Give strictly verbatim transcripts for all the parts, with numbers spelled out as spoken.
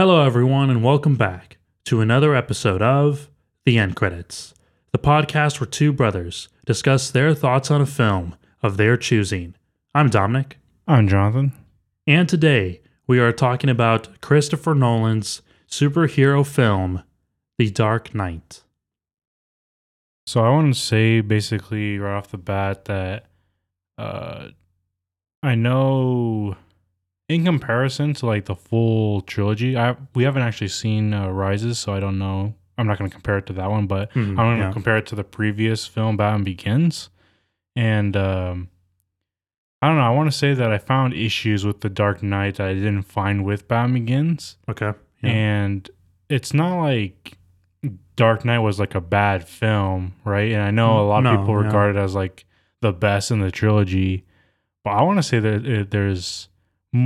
Hello everyone and welcome back to another episode of The End Credits, the podcast where two brothers discuss their thoughts on a film of their choosing. I'm Dominic. I'm Jonathan. And today we are talking about Christopher Nolan's superhero film, The Dark Knight. So I want to say basically right off the bat that uh, I know... in comparison to like the full trilogy, I we haven't actually seen uh, Rises, so I don't know. I'm not going to compare it to that one, but mm, I'm going to yeah. compare it to the previous film, Batman Begins. And um, I don't know. I want to say that I found issues with The Dark Knight that I didn't find with Batman Begins. Okay. Yeah. And it's not like Dark Knight was like a bad film, right? And I know a lot no, of people no. regard it as like the best in the trilogy, but I want to say that it, there's...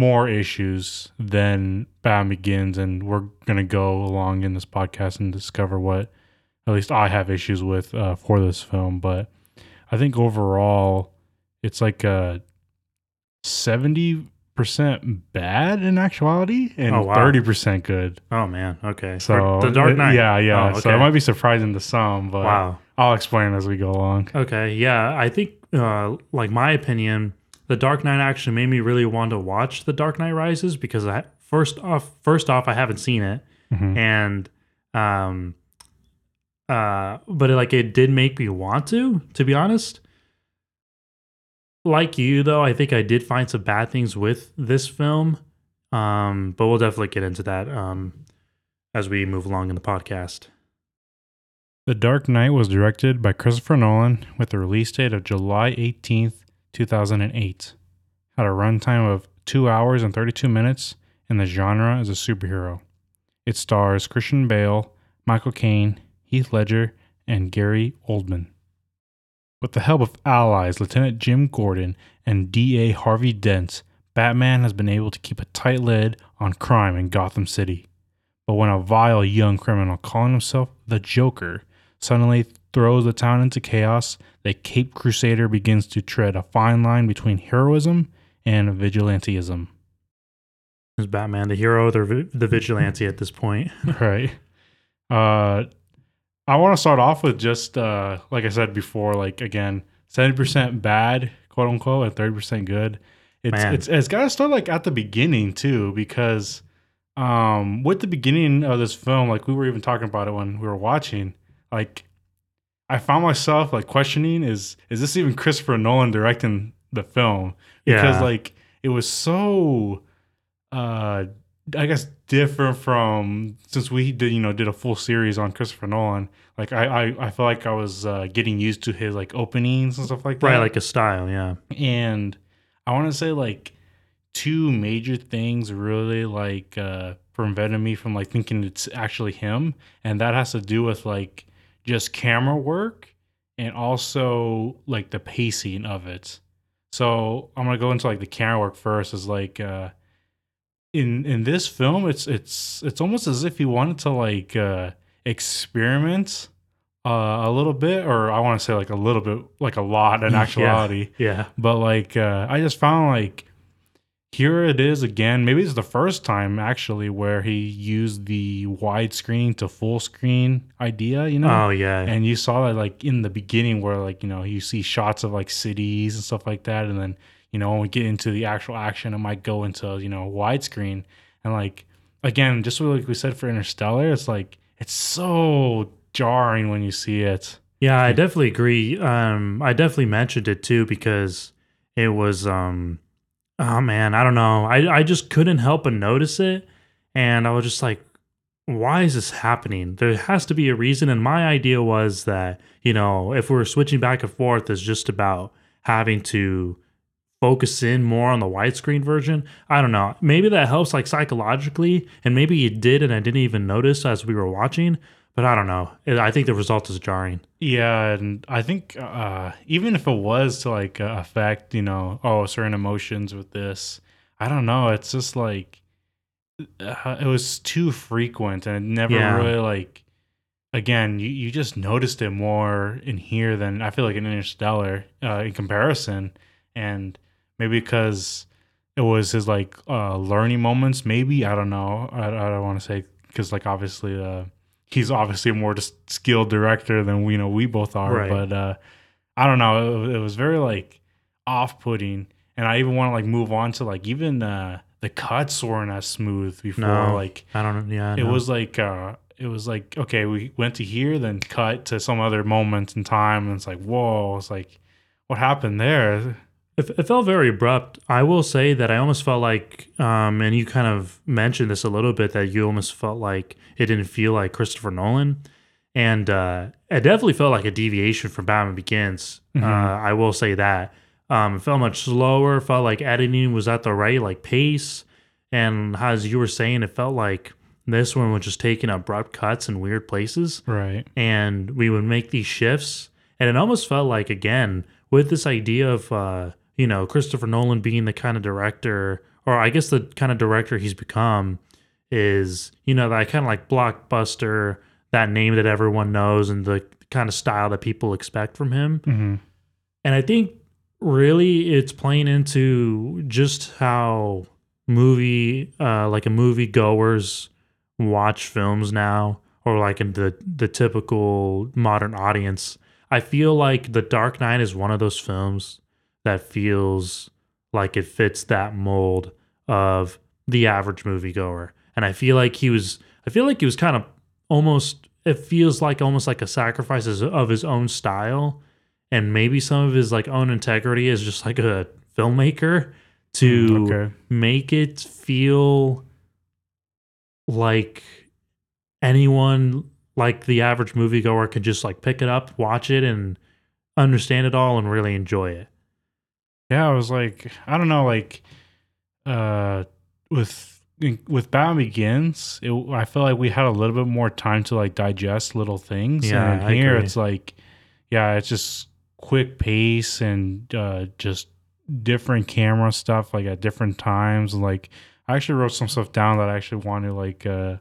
more issues than Batman Begins, and we're going to go along in this podcast and discover what at least I have issues with uh, for this film. But I think overall, it's like a seventy percent bad in actuality and oh, wow. thirty percent good. Oh, man. Okay. So The Dark Knight. It, yeah, yeah. Oh, okay. So it might be surprising to some, but wow. I'll explain as we go along. Okay. Yeah. I think, uh, like, my opinion... The Dark Knight actually made me really want to watch The Dark Knight Rises because I first off, first off, I haven't seen it, mm-hmm. and um, uh, but it, like it did make me want to, to be honest. Like you though, I think I did find some bad things with this film, um, but we'll definitely get into that um, as we move along in the podcast. The Dark Knight was directed by Christopher Nolan with a release date of July eighteenth. two thousand eight, had a runtime of two hours and thirty-two minutes, and the genre is a superhero. It stars Christian Bale, Michael Caine, Heath Ledger, and Gary Oldman. With the help of allies Lieutenant Jim Gordon and D A Harvey Dent, Batman has been able to keep a tight lid on crime in Gotham City. But when a vile young criminal calling himself the Joker suddenly throws the town into chaos, the Caped Crusader begins to tread a fine line between heroism and vigilantism. Is Batman the hero or the vigilante at this point? Right. Uh, I want to start off with just, uh, like I said before, like, again, seventy percent bad, quote unquote, and thirty percent good. It's Man. it's It's got to start, like, at the beginning, too, because um, with the beginning of this film, like, we were even talking about it when we were watching, like, I found myself like questioning, is is this even Christopher Nolan directing the film? Because yeah. like it was so, uh, I guess different from, since we did you know did a full series on Christopher Nolan. Like I I, I felt like I was uh, getting used to his like openings and stuff like that. Right, like a style, yeah. And I want to say like two major things really like uh, prevented me from like thinking it's actually him, and that has to do with like. Just camera work and also like the pacing of it. So I'm gonna go into like the camera work first. Is like uh, in in this film, it's it's it's almost as if he wanted to like uh, experiment uh, a little bit, or I want to say like a little bit, like a lot in actuality. yeah. yeah. But like uh, I just found like here it is again. Maybe it's the first time actually where he used the widescreen to full screen idea, you know? Oh, yeah. And you saw that like in the beginning where like, you know, you see shots of like cities and stuff like that. And then, you know, when we get into the actual action, it might go into, you know, widescreen. And like, again, just like we said for Interstellar, it's like, it's so jarring when you see it. Yeah, I definitely agree. Um, I definitely mentioned it too because it was... um. Oh, man, I don't know. I, I just couldn't help but notice it. And I was just like, why is this happening? There has to be a reason. And my idea was that, you know, if we're switching back and forth, it's just about having to focus in more on the widescreen version. I don't know. Maybe that helps like psychologically. And maybe it did. And I didn't even notice as we were watching. But I don't know. I think the result is jarring. Yeah, and I think uh, even if it was to like uh, affect, you know, oh, certain emotions with this, I don't know. It's just like uh, it was too frequent, and it never yeah. really like. Again, you, you just noticed it more in here than I feel like in Interstellar uh, in comparison, and maybe because it was his like uh, learning moments. Maybe I don't know. I, I don't want to say because like obviously uh, he's obviously a more just skilled director than we you know we both are. Right. But uh, I don't know. It, it was very like off-putting, and I even want to like move on to like even uh, the cuts weren't as smooth before. No, like I don't. Yeah, it no. was like. Uh, It was like, okay, we went to here, then cut to some other moment in time. And it's like, whoa, it's like, what happened there? It, it felt very abrupt. I will say that I almost felt like, um, and you kind of mentioned this a little bit, that you almost felt like it didn't feel like Christopher Nolan. And uh, it definitely felt like a deviation from Batman Begins. Mm-hmm. Uh, I will say that. Um, it felt much slower. Felt like editing was at the right like pace. And as you were saying, it felt like this one was just taking abrupt cuts in weird places. Right. And we would make these shifts. And it almost felt like, again, with this idea of, uh, you know, Christopher Nolan being the kind of director, or I guess the kind of director he's become is, you know, that kind of like blockbuster, that name that everyone knows and the kind of style that people expect from him. Mm-hmm. And I think really it's playing into just how movie, uh, like a movie goer's, watch films now, or like in the the typical modern audience. I feel like The Dark Knight is one of those films that feels like it fits that mold of the average moviegoer. And I feel like he was I feel like he was kind of almost it feels like almost like a sacrifice of his own style, and maybe some of his like own integrity as just like a filmmaker to mm, okay. make it feel like anyone, like the average moviegoer, could just like pick it up, watch it, and understand it all and really enjoy it. Yeah, I was like, I don't know, like uh, with with Batman Begins, it, I feel like we had a little bit more time to like digest little things. Yeah, and here it's like, yeah, it's just quick pace and uh, just different camera stuff like at different times, and like. I actually wrote some stuff down that I actually want to like uh,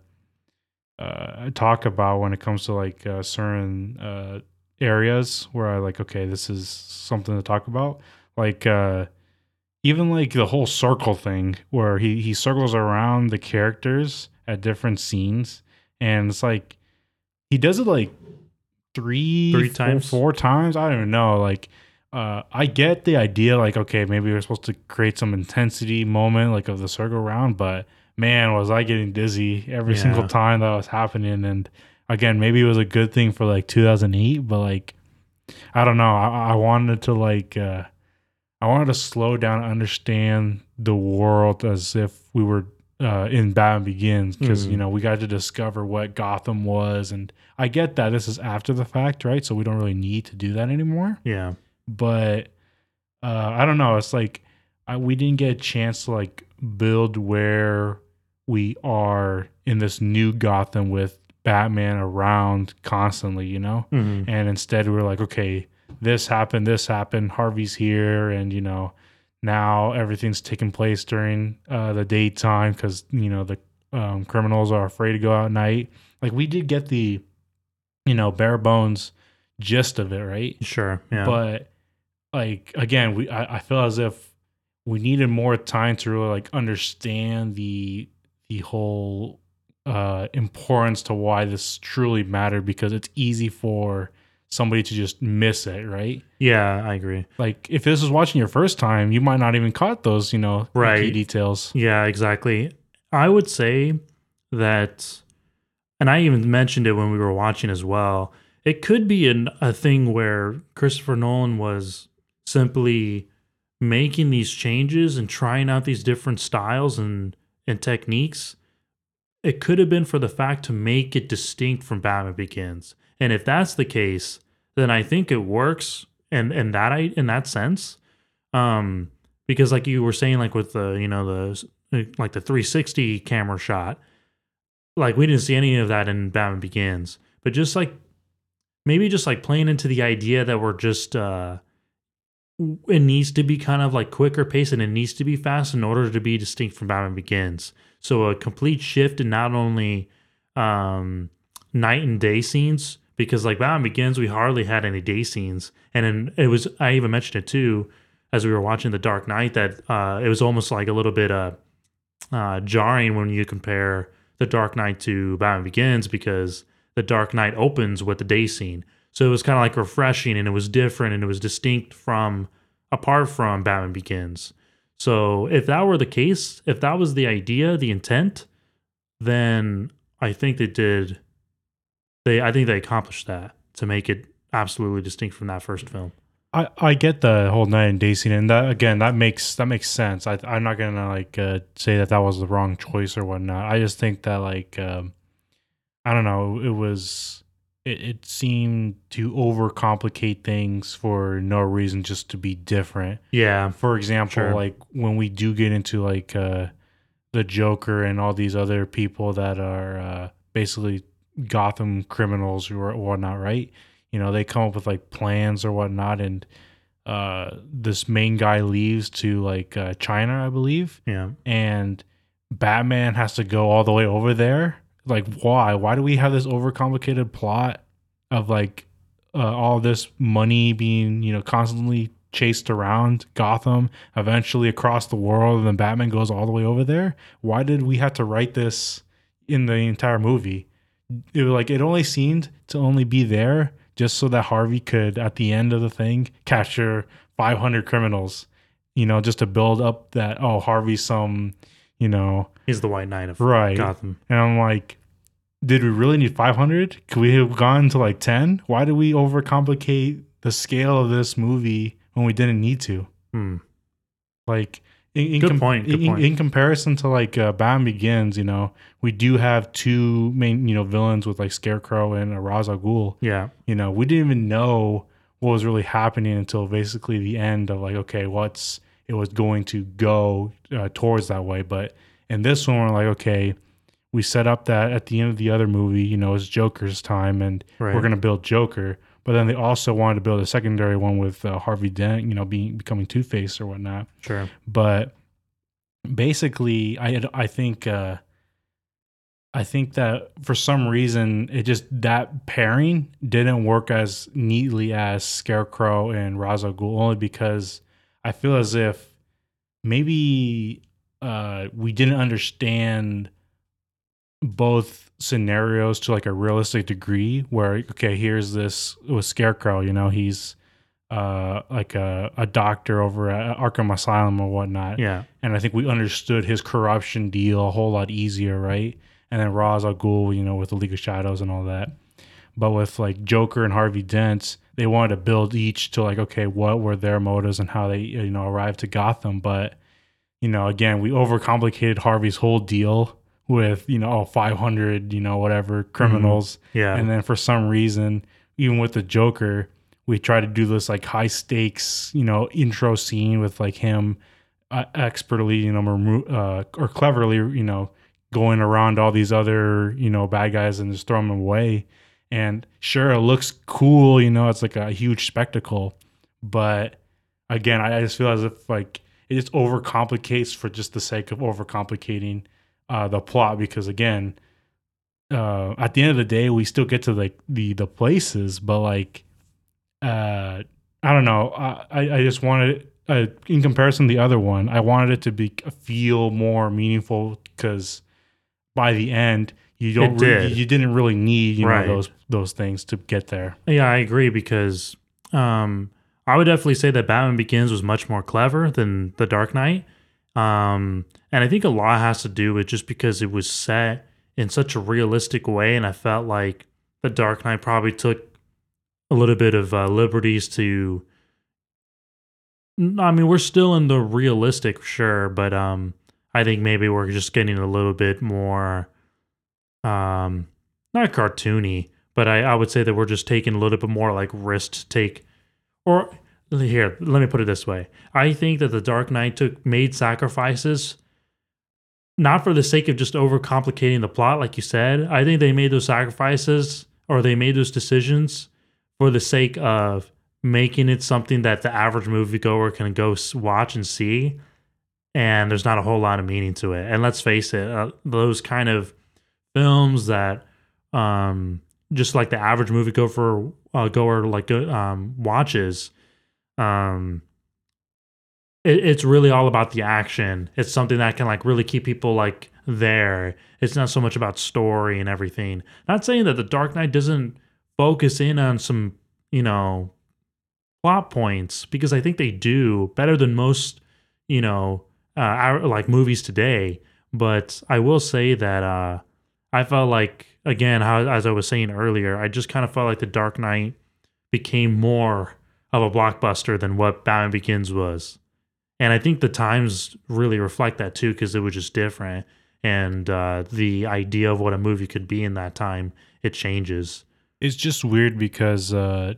uh, talk about when it comes to like uh, certain uh, areas where I like, okay, this is something to talk about. Like uh, even like the whole circle thing where he, he circles around the characters at different scenes. And it's like he does it like three, three four, times, four times. I don't even know. Like. Uh, I get the idea, like, okay, maybe we're supposed to create some intensity moment, like, of the circle round, but, man, was I getting dizzy every yeah. single time that was happening. And, again, maybe it was a good thing for, like, two thousand eight, but, like, I don't know. I, I wanted to, like, uh, I wanted to slow down and understand the world as if we were uh, in Batman Begins because, mm. you know, we got to discover what Gotham was. And I get that this is after the fact, right? So we don't really need to do that anymore. Yeah. But uh, I don't know. It's like I, we didn't get a chance to like build where we are in this new Gotham with Batman around constantly, you know? Mm-hmm. And instead we were like, okay, this happened, this happened. Harvey's here. And, you know, now everything's taking place during uh, the daytime because, you know, the um, criminals are afraid to go out at night. Like we did get the, you know, bare bones gist of it, right? Sure. Yeah. But, like, again, we I, I feel as if we needed more time to really like understand the the whole uh, importance to why this truly mattered, because it's easy for somebody to just miss it, right? Yeah, I agree. Like, if this was watching your first time, you might not even caught those, you know, right. key details. Yeah, exactly. I would say that, and I even mentioned it when we were watching as well. It could be an, a thing where Christopher Nolan was simply making these changes and trying out these different styles and, and techniques. It could have been for the fact to make it distinct from Batman Begins. And if that's the case, then I think it works in, in, that, in that sense. Um, because like you were saying, like with the, you know, the like the three sixty camera shot, like we didn't see any of that in Batman Begins. But just like, maybe just like playing into the idea that we're just, uh, it needs to be kind of like quicker pace and it needs to be fast in order to be distinct from Batman Begins. So a complete shift in not only um, night and day scenes, because like Batman Begins, we hardly had any day scenes. And then it was, I even mentioned it too, as we were watching The Dark Knight that uh, it was almost like a little bit uh, uh, jarring when you compare The Dark Knight to Batman Begins, because The Dark Knight opens with the day scene. So it was kind of like refreshing, and it was different, and it was distinct from, apart from Batman Begins. So if that were the case, if that was the idea, the intent, then I think they did, they I think they accomplished that to make it absolutely distinct from that first film. I, I get the whole night and day scene, and that again that makes that makes sense. I I'm not gonna like uh, say that that was the wrong choice or whatnot. I just think that like um, I don't know, it was it, it seemed to overcomplicate things for no reason just to be different. Yeah. For example, sure. like when we do get into like uh, the Joker and all these other people that are uh, basically Gotham criminals or whatnot, right? You know, they come up with like plans or whatnot, and uh, this main guy leaves to like uh, China, I believe. Yeah. And Batman has to go all the way over there. Like, why? Why do we have this overcomplicated plot of like uh, all this money being, you know, constantly chased around Gotham, eventually across the world, and then Batman goes all the way over there? Why did we have to write this in the entire movie? It was like it only seemed to only be there just so that Harvey could, at the end of the thing, capture five hundred criminals, you know, just to build up that, oh, Harvey's some, you know. He's the White Knight of right. Gotham. And I'm like, did we really need five hundred? Could we have gone to like ten? Why do we overcomplicate the scale of this movie when we didn't need to? Hmm. Like, in, in, Good com- point. Good in, point. in comparison to like uh, Batman Begins, you know, we do have two main, you know, villains with like Scarecrow and uh, Ra's al Ghul. Yeah. You know, we didn't even know what was really happening until basically the end of like, okay, what's it was going to go uh, towards that way. But in this one, we're like, okay, we set up that at the end of the other movie, you know, it's Joker's time, and right. we're going to build Joker. But then they also wanted to build a secondary one with uh, Harvey Dent, you know, being becoming Two-Face or whatnot. Sure. But basically, I I think uh, I think that for some reason, it just that pairing didn't work as neatly as Scarecrow and Ra's al Ghul, only because I feel as if maybe uh, we didn't understand both scenarios to like a realistic degree, where okay, here's this with Scarecrow, you know, he's uh like a, a doctor over at Arkham Asylum or whatnot. Yeah. And I think we understood his corruption deal a whole lot easier, right? And then Ra's al Ghul, you know, with the League of Shadows and all that. But with like Joker and Harvey Dent, they wanted to build each to like, okay, what were their motives and how they, you know, arrived to Gotham. But, you know, again, we overcomplicated Harvey's whole deal with, you know, oh, five hundred, you know, whatever criminals. Mm-hmm. Yeah. And then for some reason, even with the Joker, we try to do this like high stakes, you know, intro scene with like him uh, expertly, you know, uh, or cleverly, you know, going around all these other, you know, bad guys and just throwing them away. And sure, it looks cool, you know, it's like a huge spectacle. But again, I, I just feel as if like it just overcomplicates for just the sake of overcomplicating Uh, the plot, because again, uh, at the end of the day, we still get to like the, the places, but like, uh, I don't know. I, I just wanted, uh, in comparison to the other one, I wanted it to be feel more meaningful, because by the end, you don't really, did. you didn't really need you right. know those those things to get there. Yeah, I agree, because um, I would definitely say that Batman Begins was much more clever than The Dark Knight. Um, and I think a lot has to do with just because it was set in such a realistic way, and I felt like The Dark Knight probably took a little bit of uh, liberties to. I mean, we're still in the realistic, sure, but um, I think maybe we're just getting a little bit more, um, not cartoony, but I, I would say that we're just taking a little bit more like risk to take, or. Here, let me put it this way. I think that The Dark Knight took made sacrifices, not for the sake of just overcomplicating the plot, like you said. I think they made those sacrifices, or they made those decisions for the sake of making it something that the average moviegoer can go watch and see, and there's not a whole lot of meaning to it. And let's face it, uh, those kind of films that um, just like the average moviegoer uh, goer like um, watches, um it, it's really all about the action. It's something that can like really keep people like there. It's not so much about story and everything. Not saying that The Dark Knight doesn't focus in on some, you know, plot points, because I think they do better than most, you know, uh, our, like movies today. But I will say that uh, I felt like, again, how, as I was saying earlier, I just kind of felt like The Dark Knight became more of a blockbuster than what Batman Begins was. And I think the times really reflect that too, because it was just different. And uh, the idea of what a movie could be in that time, it changes. It's just weird because, uh,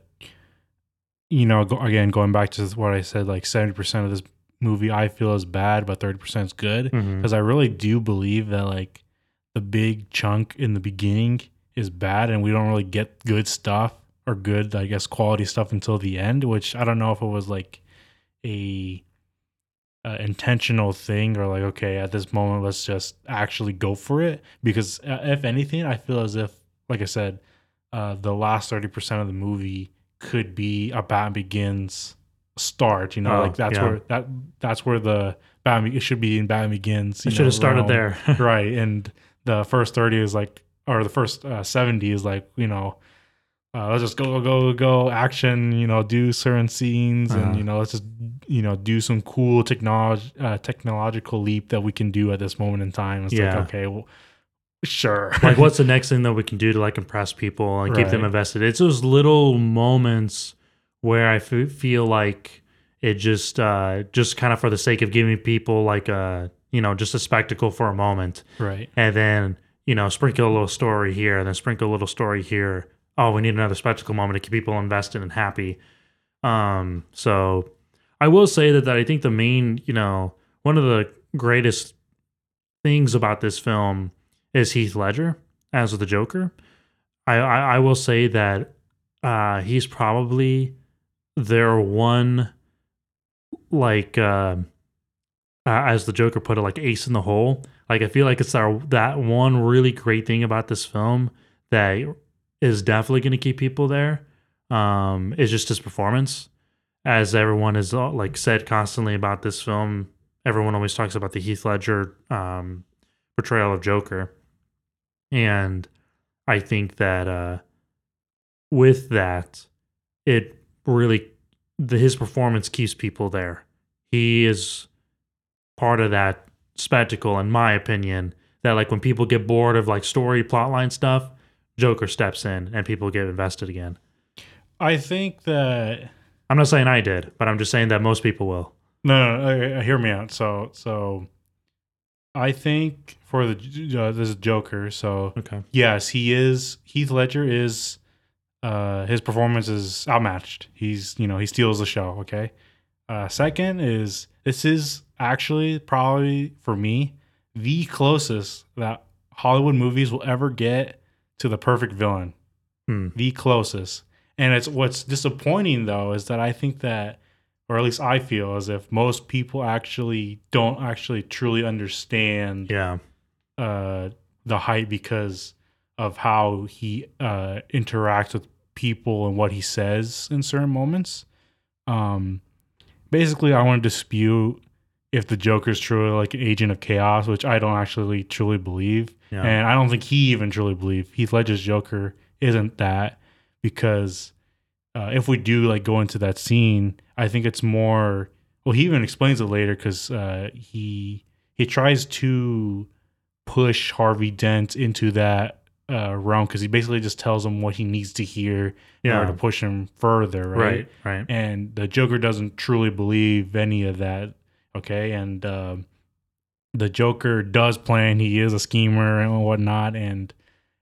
you know, again, going back to what I said, like seventy percent of this movie I feel is bad, but thirty percent is good. Because mm-hmm. I really do believe that like the big chunk in the beginning is bad, and we don't really get good stuff or good, I guess, quality stuff until the end, which I don't know if it was like a, a intentional thing or like, okay, at this moment, let's just actually go for it. Because uh, if anything, I feel as if, like I said, uh, the last thirty percent of the movie could be a Batman Begins start, you know, oh, like that's yeah. where that that's where the Batman, it should be in Batman Begins. You it should know, have started around, there. Right. And the first thirty is like, or the first uh, seventy is like, you know, Uh, let's just go, go, go, go, action, you know, do certain scenes uh-huh. and, you know, let's just, you know, do some cool technology, uh, technological leap that we can do at this moment in time. It's yeah. like, okay, well, sure. Like, what's the next thing that we can do to, like, impress people and right. keep them invested? It's those little moments where I f- feel like it just, uh, just kind of for the sake of giving people, like, a, you know, just a spectacle for a moment. Right. And then, you know, sprinkle a little story here, and then sprinkle a little story here. Oh, we need another spectacle moment to keep people invested and happy. Um, so I will say that, that I think the main, you know, one of the greatest things about this film is Heath Ledger as the Joker. I, I, I will say that uh, he's probably their one, like, uh, uh, as the Joker put it, like ace in the hole. Like, I feel like it's our, that one really great thing about this film that is definitely going to keep people there. Um, it's just his performance, as everyone has like said constantly about this film. Everyone always talks about the Heath Ledger um, portrayal of Joker, and I think that uh, with that, it really the, his performance keeps people there. He is part of that spectacle, in my opinion. That like when people get bored of like story plotline stuff, Joker steps in and people get invested again. I think that... I'm not saying I did, but I'm just saying that most people will. No, no, no hear me out. So so I think for the... Uh, this is Joker, so... Okay. Yes, he is... Heath Ledger is... Uh, his performance is outmatched. He's, you know, he steals the show, okay? Uh, second is... This is actually probably, for me, the closest that Hollywood movies will ever get to the perfect villain, hmm. the closest. And it's what's disappointing though is that I think that, or at least I feel as if most people actually don't actually truly understand yeah. uh, the hype because of how he uh, interacts with people and what he says in certain moments. Um, basically, I want to dispute if the Joker's truly like an agent of chaos, which I don't actually truly believe. Yeah. And I don't think he even truly believes Heath Ledger's Joker isn't that, because uh, if we do like go into that scene, I think it's more, well, he even explains it later because uh, he, he tries to push Harvey Dent into that uh, realm because he basically just tells him what he needs to hear yeah. in order to push him further. Right? Right. Right. And the Joker doesn't truly believe any of that. Okay, and uh, the Joker does plan. He is a schemer and whatnot. And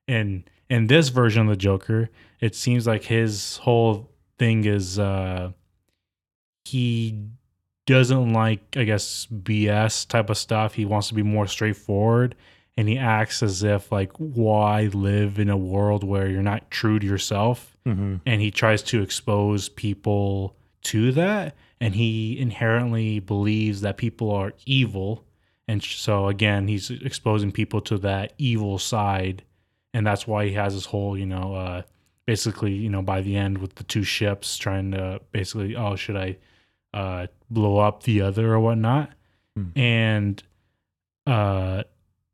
and in this version of the Joker, it seems like his whole thing is uh, he doesn't like, I guess, B S type of stuff. He wants to be more straightforward. And he acts as if, like, why live in a world where you're not true to yourself? Mm-hmm. And he tries to expose people to that. And he inherently believes that people are evil. And so, again, he's exposing people to that evil side. And that's why he has this whole, you know, uh, basically, you know, by the end with the two ships trying to basically, oh, should I uh, blow up the other or whatnot. Mm. And uh,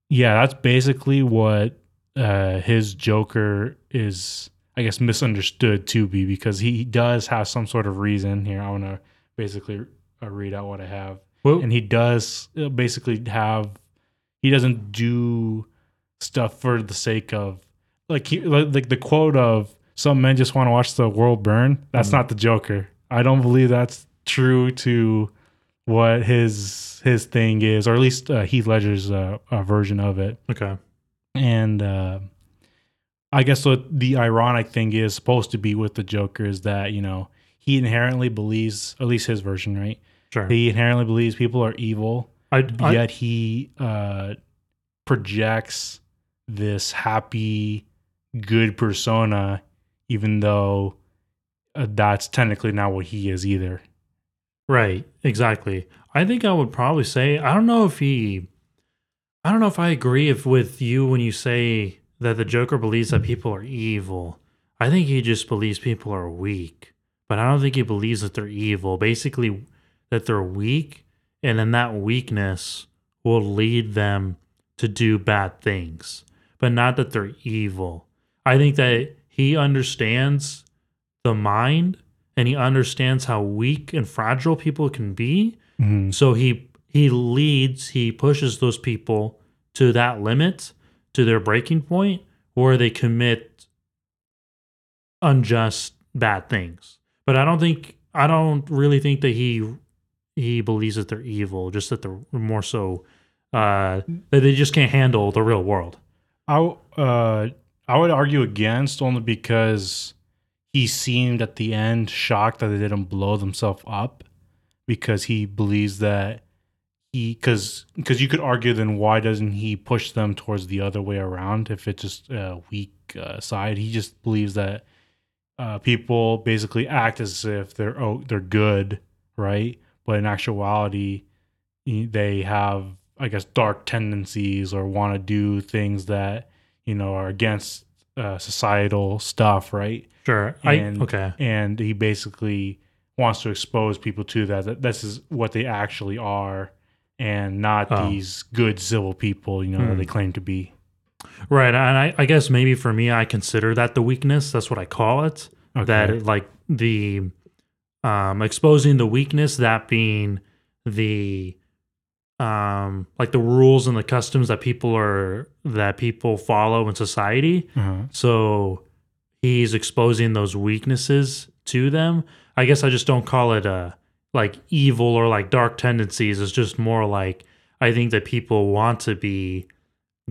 yeah, that's basically what uh, his Joker is, I guess, misunderstood to be, because he does have some sort of reason here. I want to basically uh, read out what I have. Whoa. And he does basically have, he doesn't do stuff for the sake of, like, he, like, like the quote of, some men just want to watch the world burn. That's mm-hmm. not the Joker. I don't believe that's true to what his his thing is, or at least uh, Heath Ledger's uh, uh, version of it. Okay. And uh, I guess what the ironic thing is supposed to be with the Joker is that, you know, he inherently believes, at least his version, right? Sure. He inherently believes people are evil, I, I, yet he uh, projects this happy, good persona, even though uh, that's technically not what he is either. Right, exactly. I think I would probably say, I don't know if he, I don't know if I agree if, with you when you say that the Joker believes that people are evil. I think he just believes people are weak, but I don't think he believes that they're evil. Basically, that they're weak, and then that weakness will lead them to do bad things, but not that they're evil. I think that he understands the mind, and he understands how weak and fragile people can be. Mm-hmm. So he he leads, he pushes those people to that limit, to their breaking point, where they commit unjust bad things. But I don't think I don't really think that he he believes that they're evil, just that they're more so uh, that they just can't handle the real world. I uh. I would argue against, only because he seemed at the end shocked that they didn't blow themselves up, because he believes that he, because because you could argue, then why doesn't he push them towards the other way around if it's just a weak uh, side? He just believes that uh, people basically act as if they're oh, they're good, right? But in actuality, they have, I guess, dark tendencies or want to do things that, you know, are against uh, societal stuff, right? Sure. And, I, okay. And he basically wants to expose people to that. that this is what they actually are, and not oh. these good civil people, you know, hmm. that they claim to be. Right. And I, I guess maybe for me, I consider that the weakness. That's what I call it. Okay. That it, like the um, exposing the weakness, that being the Um, like the rules and the customs that people are that people follow in society. Uh-huh. So he's exposing those weaknesses to them. I guess I just don't call it a like evil or like dark tendencies. It's just more like, I think that people want to be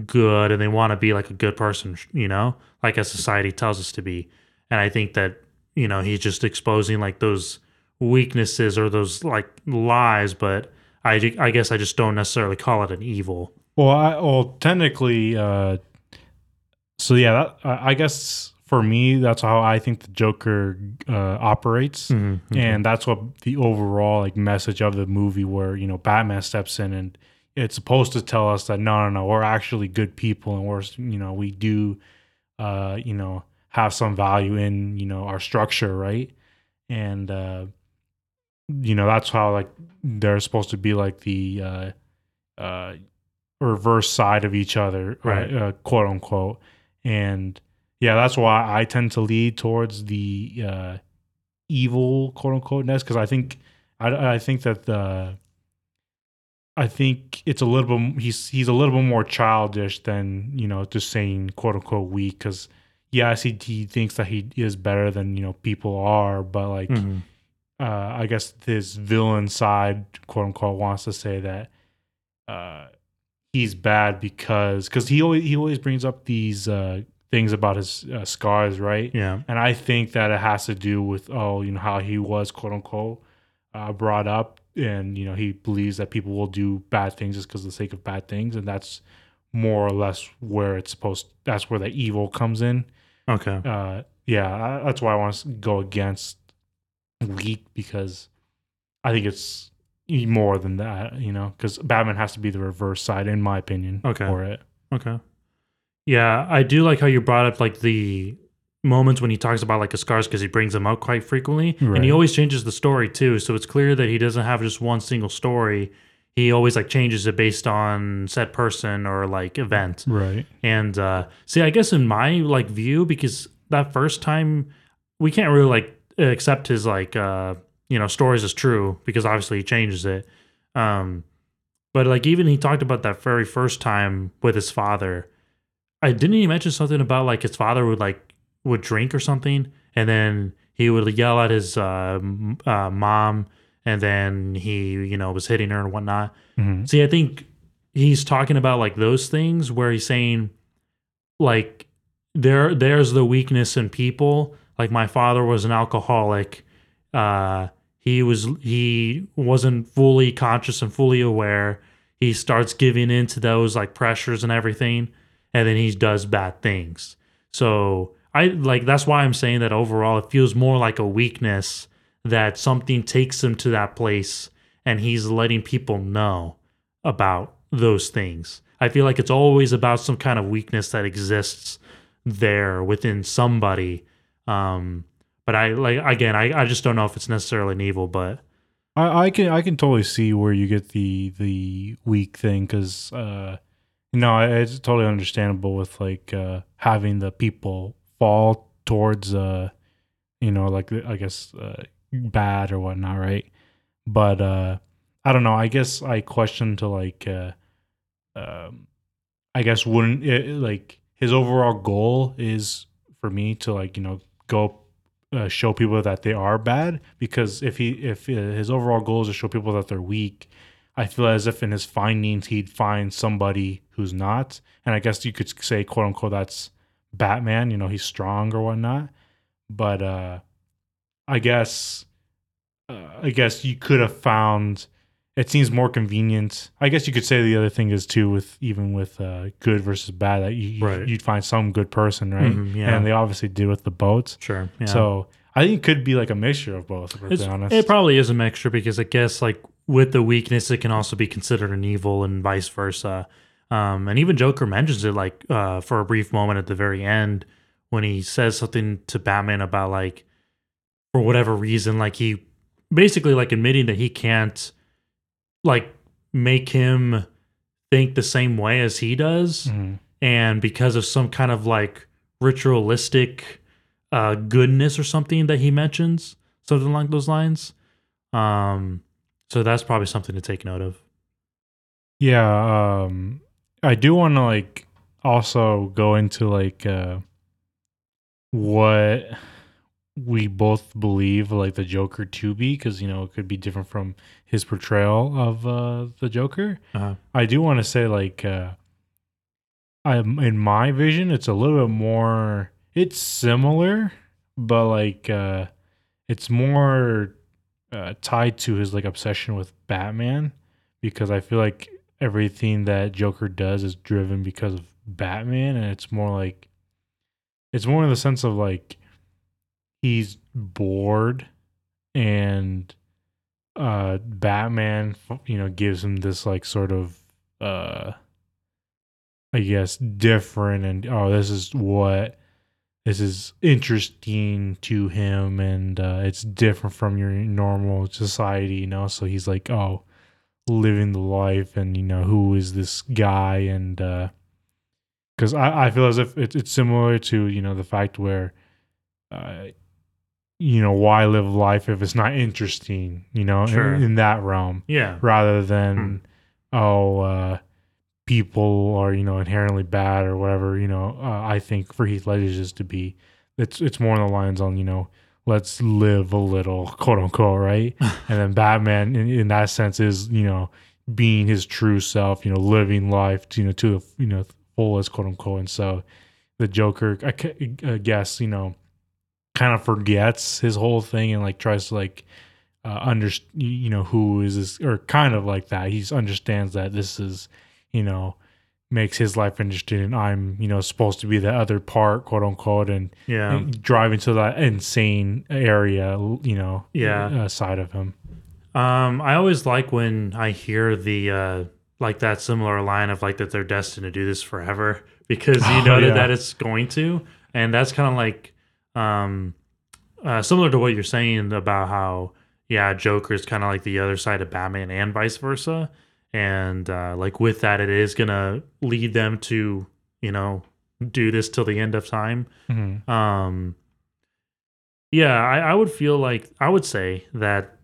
good, and they want to be like a good person, you know, like as society tells us to be. And I think that, you know, he's just exposing like those weaknesses or those like lies, but I, I guess I just don't necessarily call it an evil. Well, I, well, technically, uh, so yeah, that, I guess for me, that's how I think the Joker uh, operates, mm-hmm, okay. and that's what the overall like message of the movie, where, you know, Batman steps in and it's supposed to tell us that no, no, no, we're actually good people, and we're, you know, we do, uh, you know, have some value in, you know, our structure, right? And uh, you know, that's how like they're supposed to be like the uh, uh, reverse side of each other, right? Uh, quote unquote. And yeah, that's why I tend to lead towards the uh, evil, quote unquote, ness, because I think I, I think that the I think it's a little bit he's he's a little bit more childish than, you know, just saying quote unquote weak, because yes, he, he thinks that he is better than, you know, people are, but like. Mm-hmm. Uh, I guess this villain side, quote unquote, wants to say that uh, he's bad because because he always he always brings up these uh, things about his uh, scars, right? Yeah. And I think that it has to do with oh, you know, how he was, quote unquote, uh, brought up, and, you know, he believes that people will do bad things just because of the sake of bad things, and that's more or less where it's supposed. That's where the evil comes in. Okay. Uh, yeah, I, that's why I want to go against weak, because I think it's more than that, you know, because Batman has to be the reverse side, in my opinion, okay. for it. Okay. Yeah, I do like how you brought up like the moments when he talks about like his scars, because he brings them up quite frequently, right. and he always changes the story too. So it's clear that he doesn't have just one single story. He always like changes it based on said person or like event. Right. And uh, see, I guess in my like view, because that first time we can't really like accept his like, uh, you know, stories as true, because obviously he changes it. Um, but like even he talked about that very first time with his father. I didn't he mention something about like his father would like would drink or something, and then he would yell at his uh, uh, mom. And then he, you know, was hitting her and whatnot. Mm-hmm. See, I think he's talking about like those things where he's saying, like, there, there's the weakness in people. Like my father was an alcoholic. Uh, he was, he wasn't fully conscious and fully aware. He starts giving in to those like pressures and everything, and then he does bad things. So I like that's why I'm saying that overall it feels more like a weakness. That something takes him to that place, and he's letting people know about those things. I feel like it's always about some kind of weakness that exists there within somebody. Um, but I like again, I, I just don't know if it's necessarily an evil. But I, I can I can totally see where you get the the weak thing, because uh, you know it's totally understandable with like uh, having the people fall towards uh, you know like I guess. Uh, bad or whatnot, right? But uh I don't know, I guess I question to like uh um I guess wouldn't it, like his overall goal is for me to like, you know, go uh, show people that they are bad, because if he if his overall goal is to show people that they're weak, I feel as if in his findings he'd find somebody who's not, and I guess you could say quote unquote that's Batman, you know, he's strong or whatnot. But uh I guess, uh, I guess you could have found. It seems more convenient. I guess you could say the other thing is too, with even with uh, good versus bad, that you right. you'd find some good person, right? Mm-hmm, yeah. And they obviously did with the boats. Sure. Yeah. So I think it could be like a mixture of both. If we're being honest, it probably is a mixture, because I guess like with the weakness, it can also be considered an evil and vice versa. Um, and even Joker mentions it like uh, for a brief moment at the very end when he says something to Batman about like. For whatever reason, like he basically like admitting that he can't like make him think the same way as he does. Mm-hmm. And because of some kind of like ritualistic uh, goodness or something that he mentions, something along those lines. Um, so that's probably something to take note of. Yeah. Um, I do want to like also go into like uh, what... we both believe like the Joker to be, because you know it could be different from his portrayal of uh the Joker. Uh-huh. I do want to say like uh I in my vision it's a little bit more, it's similar, but like uh it's more uh tied to his like obsession with Batman, because I feel like everything that Joker does is driven because of Batman, and it's more like it's more in the sense of like he's bored, and uh, Batman, you know, gives him this like sort of, uh, I guess, different and oh, this is what this is interesting to him, and uh, it's different from your normal society, you know. So he's like, oh, living the life, and you know, who is this guy? And because uh, I, I feel as if it, it's similar to you know the fact where. Uh, you know, why live life if it's not interesting, you know, sure. in, in that realm. Yeah. Rather than, mm. oh, uh, people are, you know, inherently bad or whatever, you know, uh, I think for Heath Ledger just to be, it's it's more on the lines on, you know, let's live a little, quote unquote, right? And then Batman in, in that sense is, you know, being his true self, you know, living life, to, you know, to the, you know, fullest, quote unquote. And so the Joker, I, I guess, you know, kind of forgets his whole thing and like tries to like uh under you know who is this or kind of like that he understands that this is you know makes his life interesting and I'm you know supposed to be the other part quote unquote and yeah and drive into that insane area you know yeah uh, side of him. um I always like when I hear the uh like that similar line of like that they're destined to do this forever, because you know oh, yeah. that, that it's going to, and that's kind of like um, uh, similar to what you're saying about how, yeah, Joker's kind of like the other side of Batman and vice versa. And uh, like with that, it is going to lead them to, you know, do this till the end of time. Mm-hmm. Um, yeah, I, I would feel like I would say that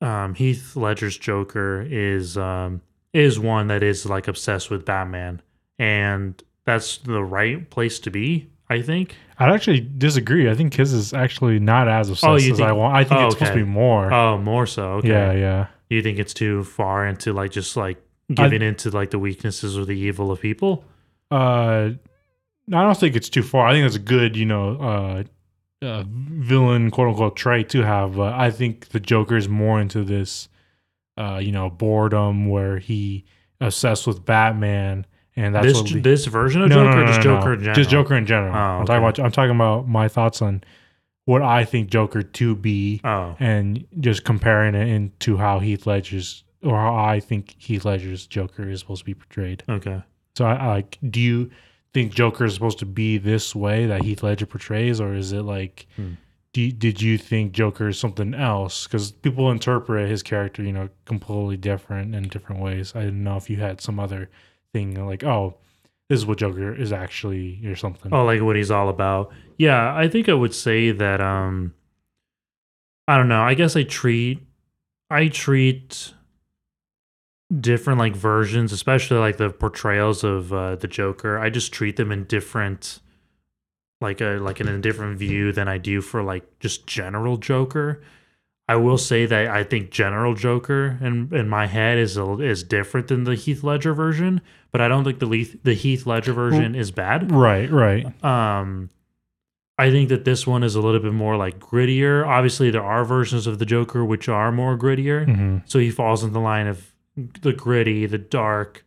um, Heath Ledger's Joker is um, is one that is like obsessed with Batman, and that's the right place to be. I think I'd actually disagree. I think his is actually not as obsessed oh, think, as I want. I think oh, it's okay. supposed to be more. Oh, more so. Okay. Yeah, yeah. You think it's too far into like just like giving I, into like the weaknesses or the evil of people? Uh, I don't think it's too far. I think that's a good, you know, uh, uh, villain, quote unquote, trait to have. Uh, I think the Joker is more into this, uh, you know, boredom where he obsessed with Batman, and that's this, what the, this version of no, Joker, no, no, or just no, no, Joker, no. in general? Just Joker in general. Oh, okay. I'm talking about. I'm talking about my thoughts on what I think Joker to be, oh. and just comparing it into how Heath Ledger's or how I think Heath Ledger's Joker is supposed to be portrayed. Okay. So, I like, do you think Joker is supposed to be this way that Heath Ledger portrays, or is it like, hmm. do, did you think Joker is something else? Because people interpret his character, you know, completely different in different ways. I didn't know if you had some other thing like, oh, this is what Joker is actually, or something. Oh, like what he's all about. Yeah, I think I would say that. Um, I don't know. I guess I treat, I treat. different like versions, especially like the portrayals of uh, the Joker, I just treat them in different, like a like in a different view than I do for like just general Joker. I will say that I think general Joker in in my head is a, is different than the Heath Ledger version, but I don't think the Heath, the Heath Ledger version well, is bad. Right, right. Um, I think that this one is a little bit more like grittier. Obviously, there are versions of the Joker which are more grittier, mm-hmm. so he falls in the line of the gritty, the dark,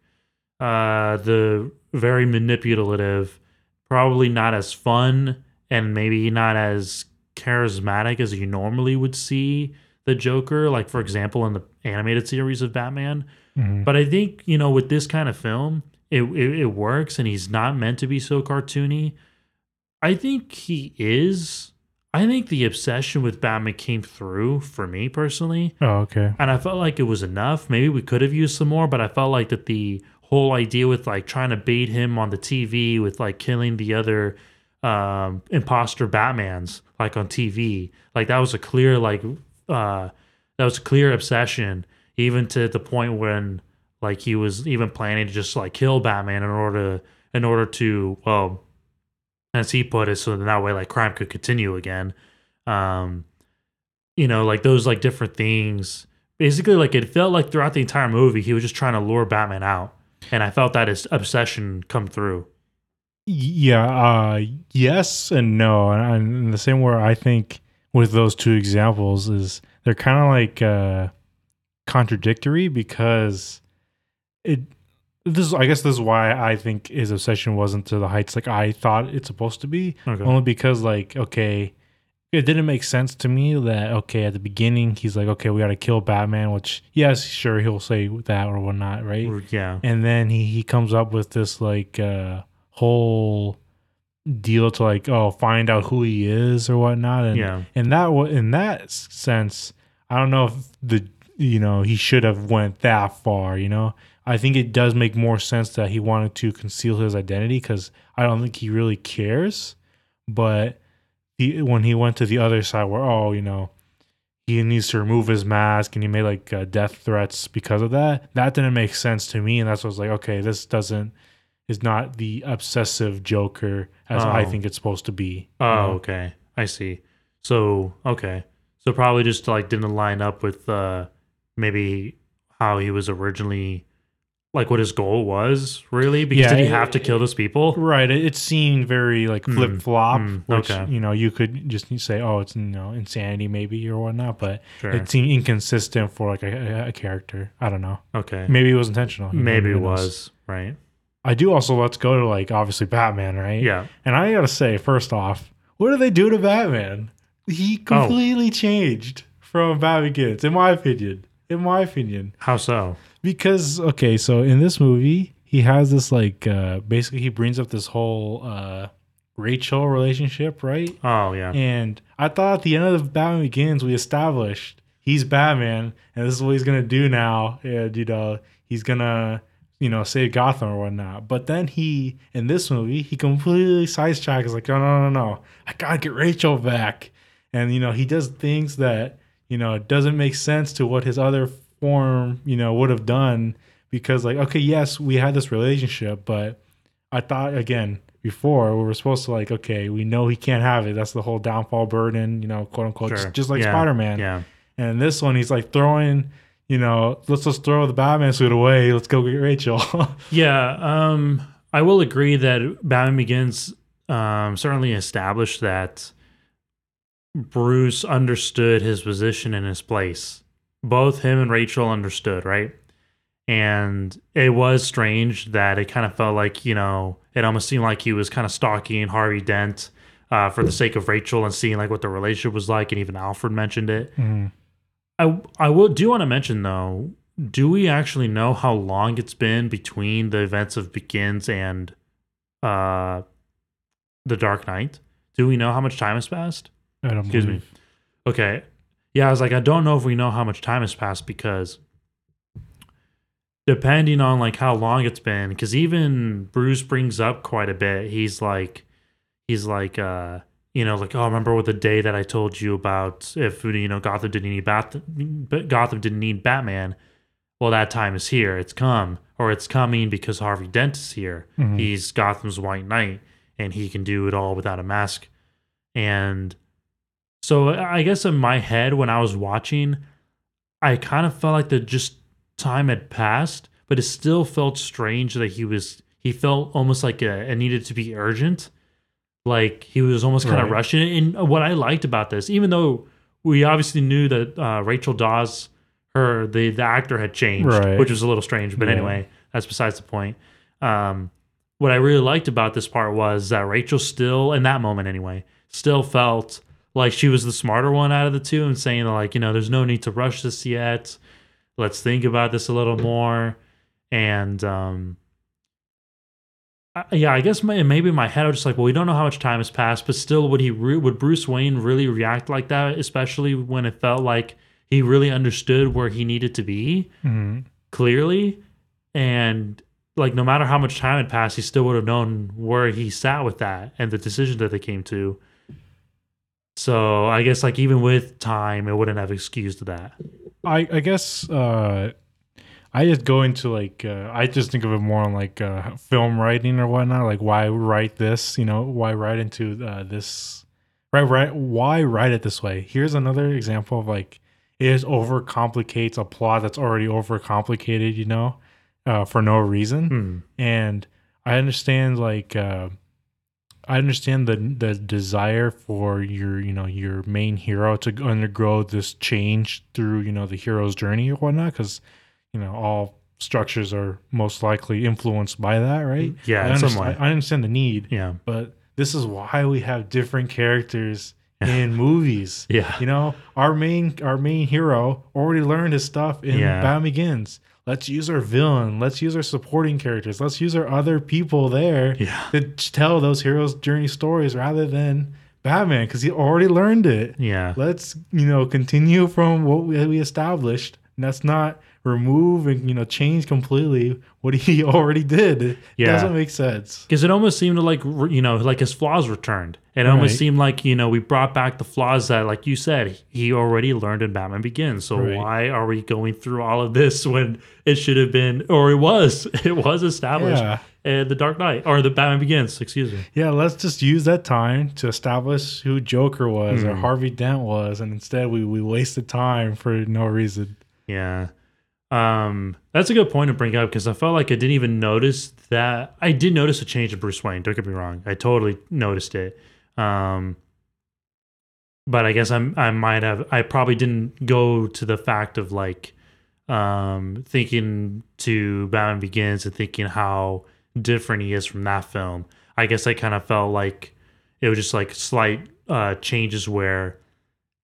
uh, the very manipulative, probably not as fun and maybe not as charismatic as you normally would see the Joker, like, for example, in the animated series of Batman. Mm-hmm. But I think, you know, with this kind of film, it, it, it works, and he's not meant to be so cartoony. I think he is... I think the obsession with Batman came through for me personally. Oh, okay. And I felt like it was enough. Maybe we could have used some more, but I felt like that the whole idea with like trying to bait him on the T V with like killing the other um, imposter Batmans like on T V, like that was a clear like uh, that was a clear obsession, even to the point when like he was even planning to just like kill Batman in order to, in order to well. as he put it, so that, that way, like, crime could continue again. Um, you know, like, those, like, different things. Basically, like, it felt like throughout the entire movie, he was just trying to lure Batman out. And I felt that his obsession come through. Yeah, uh, yes and no. And, and the same where I think with those two examples is they're kind of, like, uh, contradictory because it... This is, I guess this is why I think his obsession wasn't to the heights like I thought it's supposed to be. Okay. Only because, like, okay, it didn't make sense to me that, okay, at the beginning, he's like, okay, we got to kill Batman, which, yes, sure, he'll say that or whatnot, right? Yeah. And then he, he comes up with this, like, uh, whole deal to, like, oh, find out who he is or whatnot. And, yeah. And that, in that sense, I don't know if the, you know, he should have went that far, you know? I think it does make more sense that he wanted to conceal his identity because I don't think he really cares. But he, when he went to the other side where, oh, you know, he needs to remove his mask and he made like uh, death threats because of that, that didn't make sense to me. And that's what I was like, okay, this doesn't, is not the obsessive Joker as oh. I think it's supposed to be. Oh, you know? Okay. I see. So, okay. So probably just like didn't line up with uh, maybe how he was originally... like what his goal was really, because yeah, did he it, have to kill those people? Right. It, it seemed very like flip flop, mm, mm, which, okay. you know, you could just say, oh, it's, you know, insanity maybe or whatnot, but sure. It seemed inconsistent for like a, a character. I don't know. Okay. Maybe it was intentional. Maybe it was. Right. I do also, let's go to like, obviously Batman, right? Yeah. And I got to say, first off, what did they do to Batman? He completely oh. changed from Batman Begins, in my opinion. In my opinion. How so? Because, okay, so in this movie, he has this, like, uh, basically he brings up this whole uh, Rachel relationship, right? Oh, yeah. And I thought at the end of Batman Begins, we established he's Batman, and this is what he's going to do now. And, you know, he's going to, you know, save Gotham or whatnot. But then he, in this movie, he completely sidetracks. He's like, oh, no, no, no. I got to get Rachel back. And, you know, he does things that, you know, doesn't make sense to what his other form, you know, would have done. Because, like, okay, yes, we had this relationship, but I thought, again, before we were supposed to, like, okay, we know he can't have it. That's the whole downfall burden, you know, quote unquote, sure. just, just like yeah. Spider-Man. Yeah. And this one, he's like throwing, you know, let's just throw the Batman suit away. Let's go get Rachel. yeah. Um, I will agree that Batman Begins um, certainly established that Bruce understood his position and his place. Both him and Rachel understood, right? And it was strange that it kind of felt like, you know, it almost seemed like he was kind of stalking Harvey Dent uh, for the sake of Rachel and seeing like what the relationship was like. And even Alfred mentioned it. Mm-hmm. I I will do want to mention, though, do we actually know how long it's been between the events of Begins and uh, The Dark Knight? Do we know how much time has passed? I don't Excuse believe. me. Okay. Yeah, I was like, I don't know if we know how much time has passed because... depending on like how long it's been, because even Bruce brings up quite a bit. He's like, he's like, uh, you know, like, oh, remember what the day that I told you about if, you know, Gotham didn't need Bat, Gotham didn't need Batman. Well, that time is here. It's come, or it's coming because Harvey Dent is here. Mm-hmm. He's Gotham's White Knight, and he can do it all without a mask. And so, I guess in my head when I was watching, I kind of felt like the just. time had passed, but it still felt strange that he was he felt almost like a, it needed to be urgent, like he was almost kind right. of rushing it. And what I liked about this, even though we obviously knew that uh, Rachel Dawes, her the the actor had changed, right. which was a little strange, but yeah. anyway, that's besides the point. Um, what I really liked about this part was that Rachel still, in that moment anyway, still felt like she was the smarter one out of the two and saying like, you know, there's no need to rush this yet. Let's think about this a little more. And um, I, yeah, I guess my, maybe in my head I was just like, well, we don't know how much time has passed, but still would he re- would Bruce Wayne really react like that, especially when it felt like he really understood where he needed to be mm-hmm. clearly. And like no matter how much time had passed, he still would have known where he sat with that and the decision that they came to. So I guess like even with time, it wouldn't have excused that. I, I guess uh, I just go into like uh, I just think of it more on like uh, film writing or whatnot. Like why write this? You know, why write into uh, this? Right, right. Why write it this way? Here's another example of like it just overcomplicates a plot that's already overcomplicated. You know, uh, for no reason. Mm. And I understand like. Uh, I understand the the desire for your, you know, your main hero to undergo this change through, you know, the hero's journey or whatnot, because, you know, all structures are most likely influenced by that, right? Yeah, I understand, I understand the need. Yeah, but this is why we have different characters in movies. Yeah, you know, our main our main hero already learned his stuff in yeah. Batman Begins. Let's use our villain. Let's use our supporting characters. Let's use our other people there yeah. to tell those heroes' journey stories rather than Batman because he already learned it. Yeah. Let's, you know, continue from what we established. And that's not remove and, you know, change completely what he already did. It yeah. doesn't make sense. Because it almost seemed like, you know, like his flaws returned. It right. almost seemed like, you know, we brought back the flaws that, like you said, he already learned in Batman Begins. So right. why are we going through all of this when it should have been, or it was, it was established yeah. in The Dark Knight, or the Batman Begins, excuse me. Yeah, let's just use that time to establish who Joker was mm. or Harvey Dent was. And instead we, we wasted time for no reason. Yeah. Um, that's a good point to bring up because I felt like I didn't even notice that. I did notice a change in Bruce Wayne. Don't get me wrong. I totally noticed it. Um, but I guess I'm, I might have, I probably didn't go to the fact of like, um, thinking to Batman Begins and thinking how different he is from that film. I guess I kind of felt like it was just like slight, uh, changes where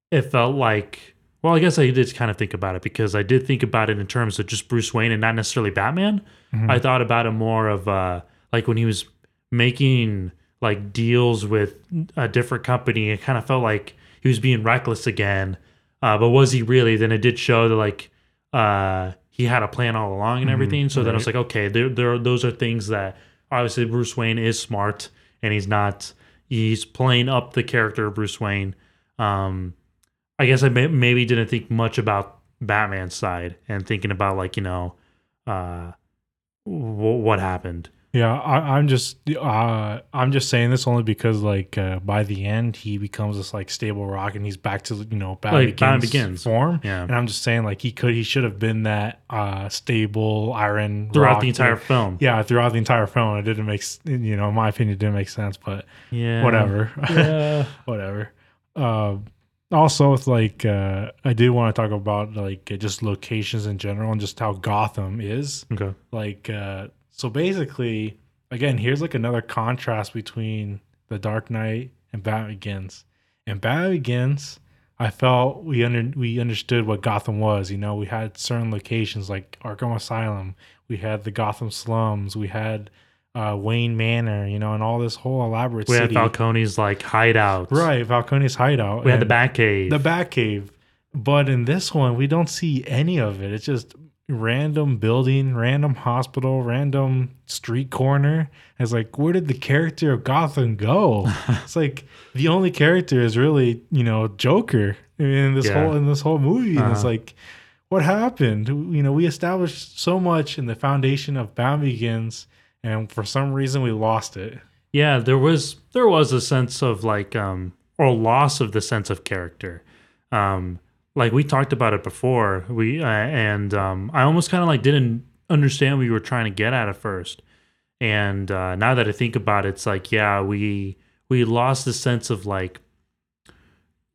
it felt like, well, I guess I did kind of think about it because I did think about it in terms of just Bruce Wayne and not necessarily Batman. Mm-hmm. I thought about it more of, uh, like when he was making like deals with a different company. It kind of felt like he was being reckless again. Uh, but was he really? Then it did show that like uh, he had a plan all along and everything. Mm, so right. then I was like, okay, there, there, those are things that obviously Bruce Wayne is smart and he's not. He's playing up the character of Bruce Wayne. Um, I guess I may, maybe didn't think much about Batman's side and thinking about like, you know, uh, w- what happened. Yeah, I, I'm just uh, I'm just saying this only because like uh, by the end he becomes this like stable rock and he's back to you know Batman, like, Begins, Begins form. Yeah, and I'm just saying like he could he should have been that uh, stable iron throughout rock the entire thing. film. Yeah, throughout the entire film, it didn't make you know in my opinion it didn't make sense, but yeah, whatever, yeah. whatever. Uh, also, with like uh, I did want to talk about like just locations in general and just how Gotham is. Okay, like. Uh, So basically, again, here's like another contrast between The Dark Knight and Batman Begins. And Batman Begins, I felt we under we understood what Gotham was. You know, we had certain locations like Arkham Asylum, we had the Gotham slums, we had uh, Wayne Manor, you know, and all this whole elaborate we city. We had Falcone's like hideout, right? Falcone's hideout. We had the Batcave, the Batcave. But in this one, we don't see any of it. It's just random building, random hospital, random street corner. It's like, where did the character of Gotham go? It's like the only character is really, you know, Joker in this yeah. whole in this whole movie. Uh-huh. And it's like, what happened? You know, we established so much in the foundation of Batman Begins, and for some reason we lost it. Yeah, there was there was a sense of like um or loss of the sense of character. Um Like we talked about it before, we uh, and um, I almost kind of like didn't understand what we were trying to get at at first, and uh, now that I think about it, it's like yeah, we we lost the sense of like,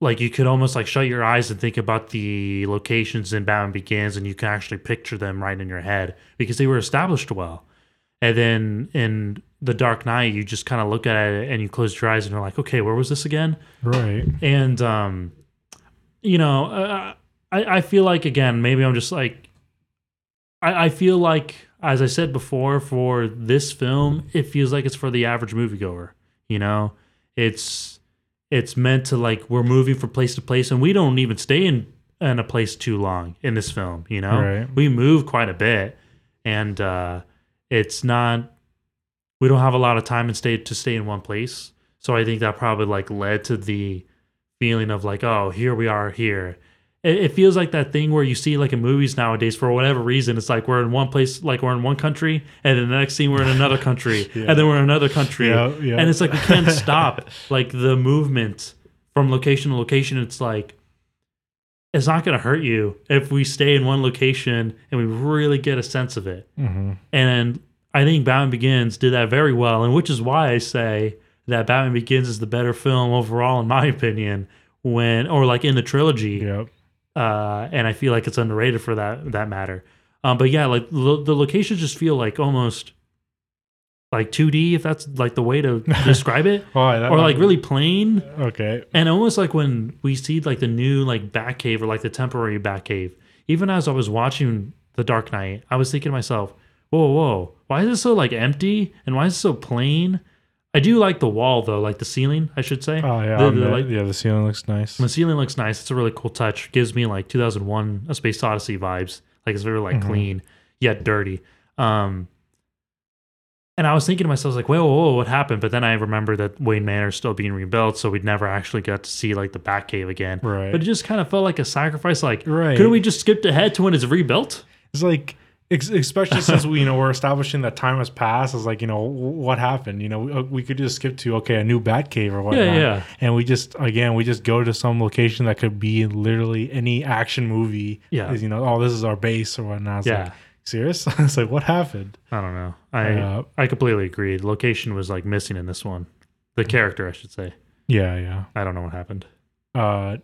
like you could almost like shut your eyes and think about the locations in Batman Begins, and you can actually picture them right in your head because they were established well, and then in The Dark Knight, you just kind of look at it and you close your eyes and you're like, okay, where was this again? Right, and um. You know, uh, I, I feel like, again, maybe I'm just like, I, I feel like, as I said before, for this film, it feels like it's for the average moviegoer. You know, it's it's meant to like, we're moving from place to place and we don't even stay in, in a place too long in this film. You know, right. We move quite a bit and uh, it's not, we don't have a lot of time and stay to stay in one place. So I think that probably like led to the feeling of like, oh, here we are here. It, it feels like that thing where you see like in movies nowadays, for whatever reason, it's like we're in one place, like we're in one country, and then the next scene we're in another country, yeah. and then we're in another country. Yeah, yeah. And it's like we can't stop. Like the movement from location to location, it's like, it's not going to hurt you if we stay in one location and we really get a sense of it. Mm-hmm. And I think Batman Begins did that very well, and which is why I say that Batman Begins is the better film overall, in my opinion, when, or like in the trilogy. Yep. Uh, and I feel like it's underrated for that, that matter. Um, but yeah, like lo- the locations just feel like almost like two D, if that's like the way to describe it, oh, that, or like really plain. Okay. And almost like when we see like the new like Batcave or like the temporary Batcave, even as I was watching The Dark Knight, I was thinking to myself, whoa, whoa, why is it so like empty? And why is it so plain? I do like the wall, though, like the ceiling, I should say. Oh, yeah. The, the, like, yeah, the ceiling looks nice. The ceiling looks nice. It's a really cool touch. Gives me, like, two thousand one A Space Odyssey vibes. Like, it's very, like, mm-hmm. clean, yet dirty. Um, and I was thinking to myself, like, whoa, whoa, whoa, what happened? But then I remember that Wayne Manor is still being rebuilt, so we'd never actually got to see, like, the Batcave again. Right. But it just kind of felt like a sacrifice. Like, right. Couldn't we just skip ahead to when it's rebuilt? It's like... Especially since we, you know, we're establishing that time has passed. It's like, you know, what happened? You know, we, we could just skip to, okay, a new Batcave or whatnot. Yeah, yeah. And we just, again, we just go to some location that could be literally any action movie. Yeah. You know, oh, this is our base or whatnot. It's yeah. Like, serious? It's like, what happened? I don't know. I uh, I completely agree. The location was like missing in this one. The character, I should say. Yeah, yeah. I don't know what happened. Uh,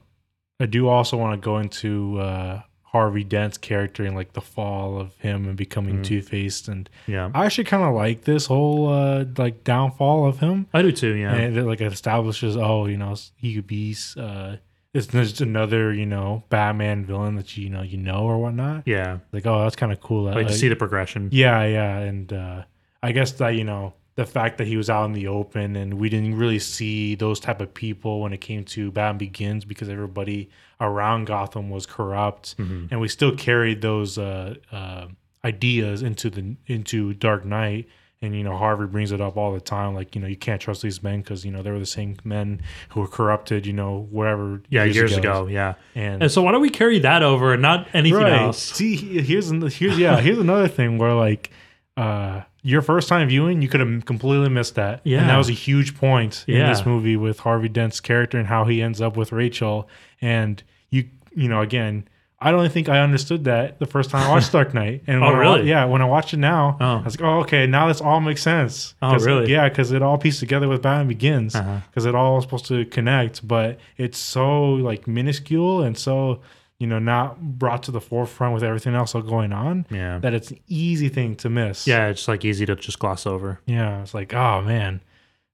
I do also want to go into... Uh, Harvey Dent's character and like the fall of him and becoming mm. Two-Faced, and yeah, I actually kind of like this whole uh, like downfall of him. I do too, yeah. And it like establishes, oh, you know, he could be uh, it's just another you know Batman villain that you know you know or whatnot. Yeah, like oh, that's kind of cool. Like, like to see the progression. Yeah, yeah, and uh, I guess that you know the fact that he was out in the open, and we didn't really see those type of people when it came to Batman Begins, because everybody around Gotham was corrupt, mm-hmm. and we still carried those uh, uh, ideas into the into Dark Knight. And, you know, Harvey brings it up all the time, like, you know, you can't trust these men because, you know, they were the same men who were corrupted, you know, whatever. Yeah, years, years ago. ago. Yeah. And, and so why don't we carry that over and not anything right. else? See, here's, here's, yeah, here's another thing where, like, uh, your first time viewing, you could have completely missed that. Yeah. And that was a huge point yeah. in this movie with Harvey Dent's character and how he ends up with Rachel. And, you you know, again... I don't think I understood that the first time I watched Dark Knight. And oh, really? I, yeah, when I watch it now, oh. I was like, oh, okay, now this all makes sense. Oh, really? Yeah, because it all pieced together with Batman Begins, because uh-huh. it all is supposed to connect, but it's so, like, minuscule and so, you know, not brought to the forefront with everything else going on yeah. that it's an easy thing to miss. Yeah, it's, like, easy to just gloss over. Yeah, it's like, oh, man.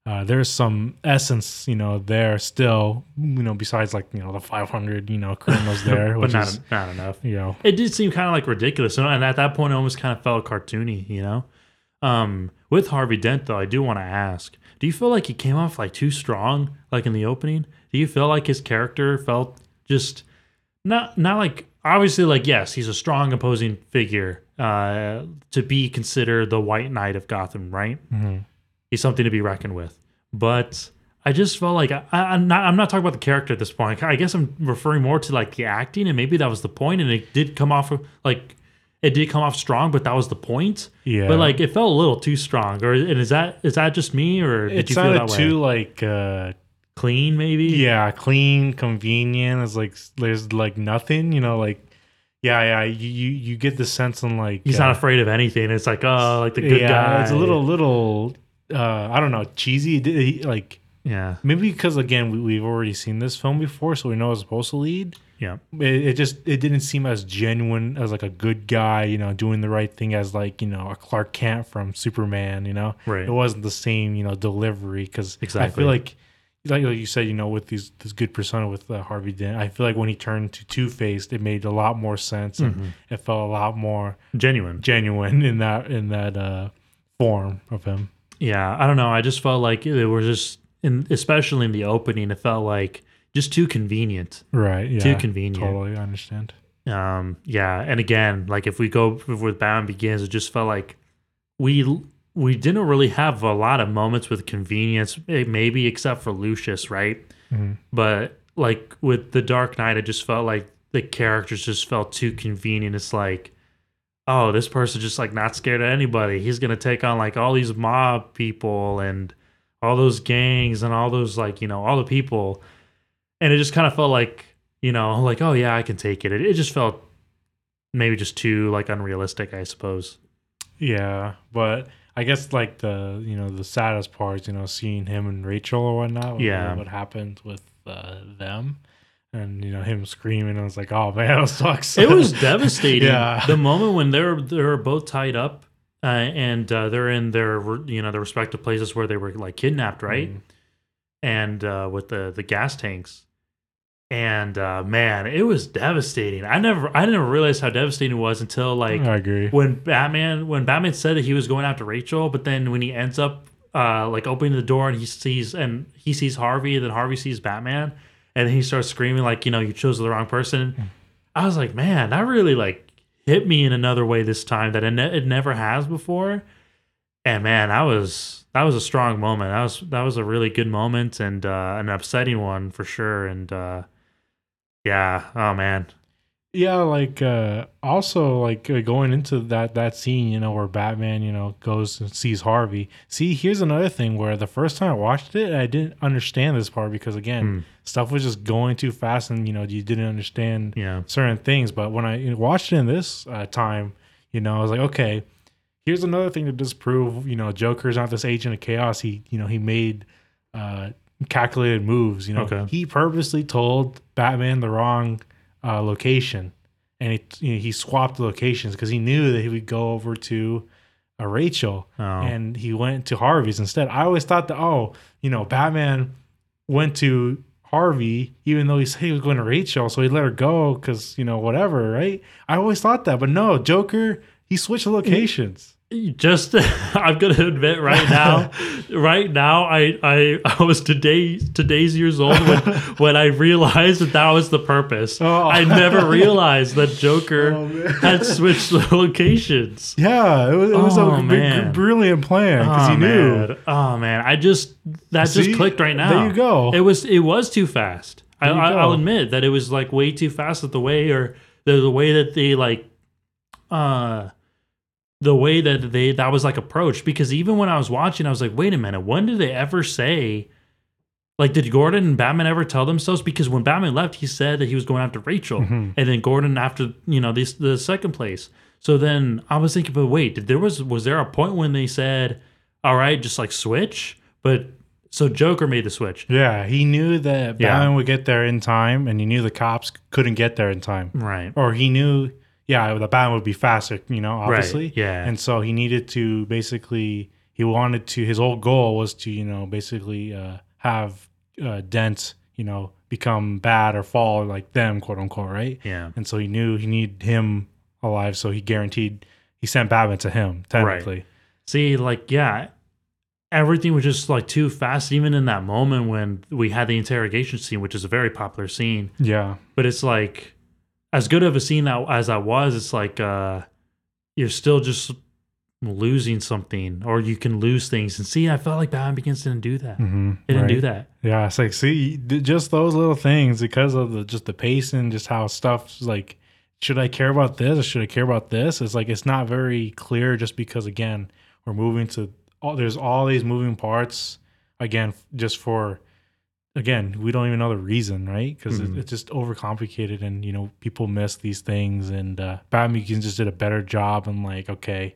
Uh, there's some essence, you know, there still, you know, besides, like, you know, the five hundred, you know, criminals there. But not, is, not enough, you know. It did seem kind of, like, ridiculous. And at that point, it almost kind of felt cartoony, you know. Um, with Harvey Dent, though, I do want to ask, do you feel like he came off, like, too strong, like, in the opening? Do you feel like his character felt just not, not like, obviously, like, yes, he's a strong opposing figure uh, to be considered the White Knight of Gotham, right? Mm-hmm. He's something to be reckoned with, but I just felt like I, I, I'm not. I'm not talking about the character at this point. I guess I'm referring more to, like, the acting, and maybe that was the point. And it did come off like it did come off strong, but that was the point. Yeah. But, like, it felt a little too strong. Or and is that is that just me, or did it you feel that way? Too like uh, clean, maybe. Yeah, clean, convenient. It's like there's like nothing, you know, like. Yeah, yeah, you, you, you get the sense on, like, he's uh, not afraid of anything. It's like oh, like the good yeah, guy. It's a little little. Uh, I don't know, cheesy. He, like, yeah, maybe because, again, we, we've already seen this film before, so we know it's supposed to lead. Yeah, it, it just it didn't seem as genuine as, like, a good guy, you know, doing the right thing as, like, you know, a Clark Kent from Superman. You know, right? It wasn't the same, you know, delivery because exactly. I feel like, like you said, you know, with these this good persona with uh, Harvey Dent, I feel like when he turned to Two-Face, it made a lot more sense mm-hmm. and it felt a lot more genuine, genuine in that in that uh, form of him. Yeah, I don't know. I just felt like it was just, in, especially in the opening, it felt like just too convenient. Right. Yeah. Too convenient. Totally, I understand. Um. Yeah, and again, like if we go with Batman Begins, it just felt like we we didn't really have a lot of moments with convenience, maybe except for Lucius, right? Mm-hmm. But like with The Dark Knight, it just felt like the characters just felt too convenient. It's like, oh, this person's just, like, not scared of anybody. He's going to take on, like, all these mob people and all those gangs and all those, like, you know, all the people. And it just kind of felt like, you know, like, oh, yeah, I can take it. It, it just felt maybe just too, like, unrealistic, I suppose. Yeah, but I guess, like, the, you know, the saddest part is, you know, seeing him and Rachel or whatnot. Yeah. What happened with uh, them. And, you know, him screaming, I was like, oh, man, that sucks. It was devastating. Yeah. The moment when they're they're both tied up uh, and uh, they're in their, you know, their respective places where they were, like, kidnapped, right? Mm. And uh, with the, the gas tanks. And, uh, man, it was devastating. I never I didn't realize how devastating it was until, like, I agree. When Batman, when Batman said that he was going after Rachel, but then when he ends up, uh, like, opening the door and he sees, and he sees Harvey, and then Harvey sees Batman. And he starts screaming, like, you know, you chose the wrong person. I was like, man, that really, like, hit me in another way this time that it, ne- it never has before. And, man, I was that was a strong moment. That was that was a really good moment and uh, an upsetting one for sure. And, uh, yeah, oh, man. Yeah, like, uh, also, like, going into that, that scene, you know, where Batman, you know, goes and sees Harvey. See, here's another thing where the first time I watched it, I didn't understand this part because, again, mm. stuff was just going too fast and, you know, you didn't understand yeah. certain things. But when I watched it in this uh, time, you know, I was like, okay, here's another thing to disprove, you know, Joker's not this agent of chaos. He, you know, he made... Uh, calculated moves, you know. Okay. He purposely told Batman the wrong... Uh, location, and he you know, he swapped locations because he knew that he would go over to uh, Rachel, oh. and he went to Harvey's instead. I always thought that oh, you know, Batman went to Harvey even though he said he was going to Rachel, so he let her go because you know whatever, right? I always thought that, but no, Joker he switched locations. Just, I've got to admit right now, right now, I, I, I was today, today's years old when, when I realized that that was the purpose. Oh. I never realized that Joker oh, had switched locations. Yeah, it was, it was oh, a big, brilliant plan because oh, he knew. Man. Oh man, I just, that See? just clicked right now. There you go. It was, it was too fast. I, I, I'll admit that it was like way too fast at the way, or the, the way that they like, uh, the way that they that was like approached, because even when I was watching, I was like, wait a minute, when did they ever say, like, did Gordon and Batman ever tell themselves? Because when Batman left, he said that he was going after Rachel, mm-hmm. and then Gordon after, you know, this the second place. So then I was thinking, but wait, did there was was there a point when they said, all right, just like switch? But so Joker made the switch. Yeah, he knew that Batman yeah. would get there in time, and he knew the cops couldn't get there in time, right? Or he knew. Yeah, the Batman would be faster, you know, obviously. Right, yeah. And so he needed to basically, he wanted to, his old goal was to, you know, basically uh, have uh, Dent, you know, become bad or fall like them, quote unquote, right? Yeah. And so he knew he needed him alive, so he guaranteed, he sent Batman to him, technically. Right. See, like, yeah, everything was just like too fast, even in that moment when we had the interrogation scene, which is a very popular scene. Yeah. But it's like, as good of a scene that, as I was, it's like uh, you're still just losing something, or you can lose things. And see, I felt like Batman Begins didn't do that. Mm-hmm, it didn't right. do that. Yeah, it's like, see, just those little things, because of the, just the pacing, just how stuff's like, should I care about this or should I care about this? It's like, it's not very clear, just because, again, we're moving to, all, there's all these moving parts, again, just for... Again, we don't even know the reason, right? Because mm-hmm. it, it's just overcomplicated, and you know, people miss these things. And uh, Batman Begins just did a better job. And like, okay,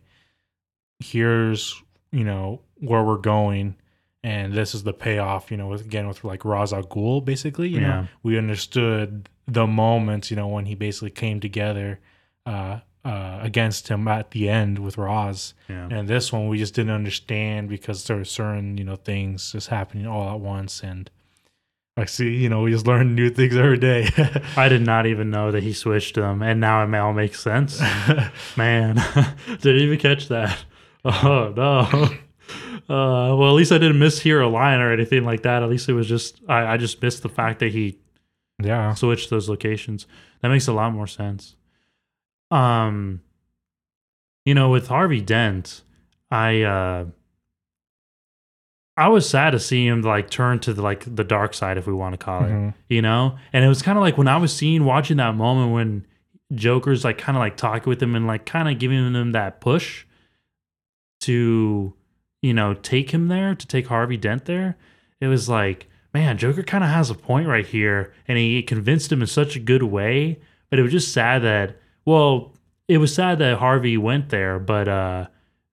here's you know where we're going, and this is the payoff. You know, with, again with like Ra's al Ghul, basically, you yeah. know, we understood the moments. You know, when he basically came together uh, uh, against him at the end with Ra's, yeah. and this one we just didn't understand because there were certain you know things just happening all at once and. I see, you know, we just learn new things every day. I did not even know that he switched them, and now it all makes sense. Man, didn't even catch that. Oh, no. Uh, well, at least I didn't mishear a line or anything like that. At least it was just, I, I just missed the fact that he yeah. switched those locations. That makes a lot more sense. Um, you know, with Harvey Dent, I... Uh, I was sad to see him like turn to the, like the dark side, if we want to call it, mm-hmm. you know. And it was kind of like when I was seeing watching that moment when Joker's like kind of like talking with him and like kind of giving him that push to, you know, take him there, to take Harvey Dent there. It was like, man, Joker kind of has a point right here, and he convinced him in such a good way. But it was just sad that, well, it was sad that Harvey went there, but uh.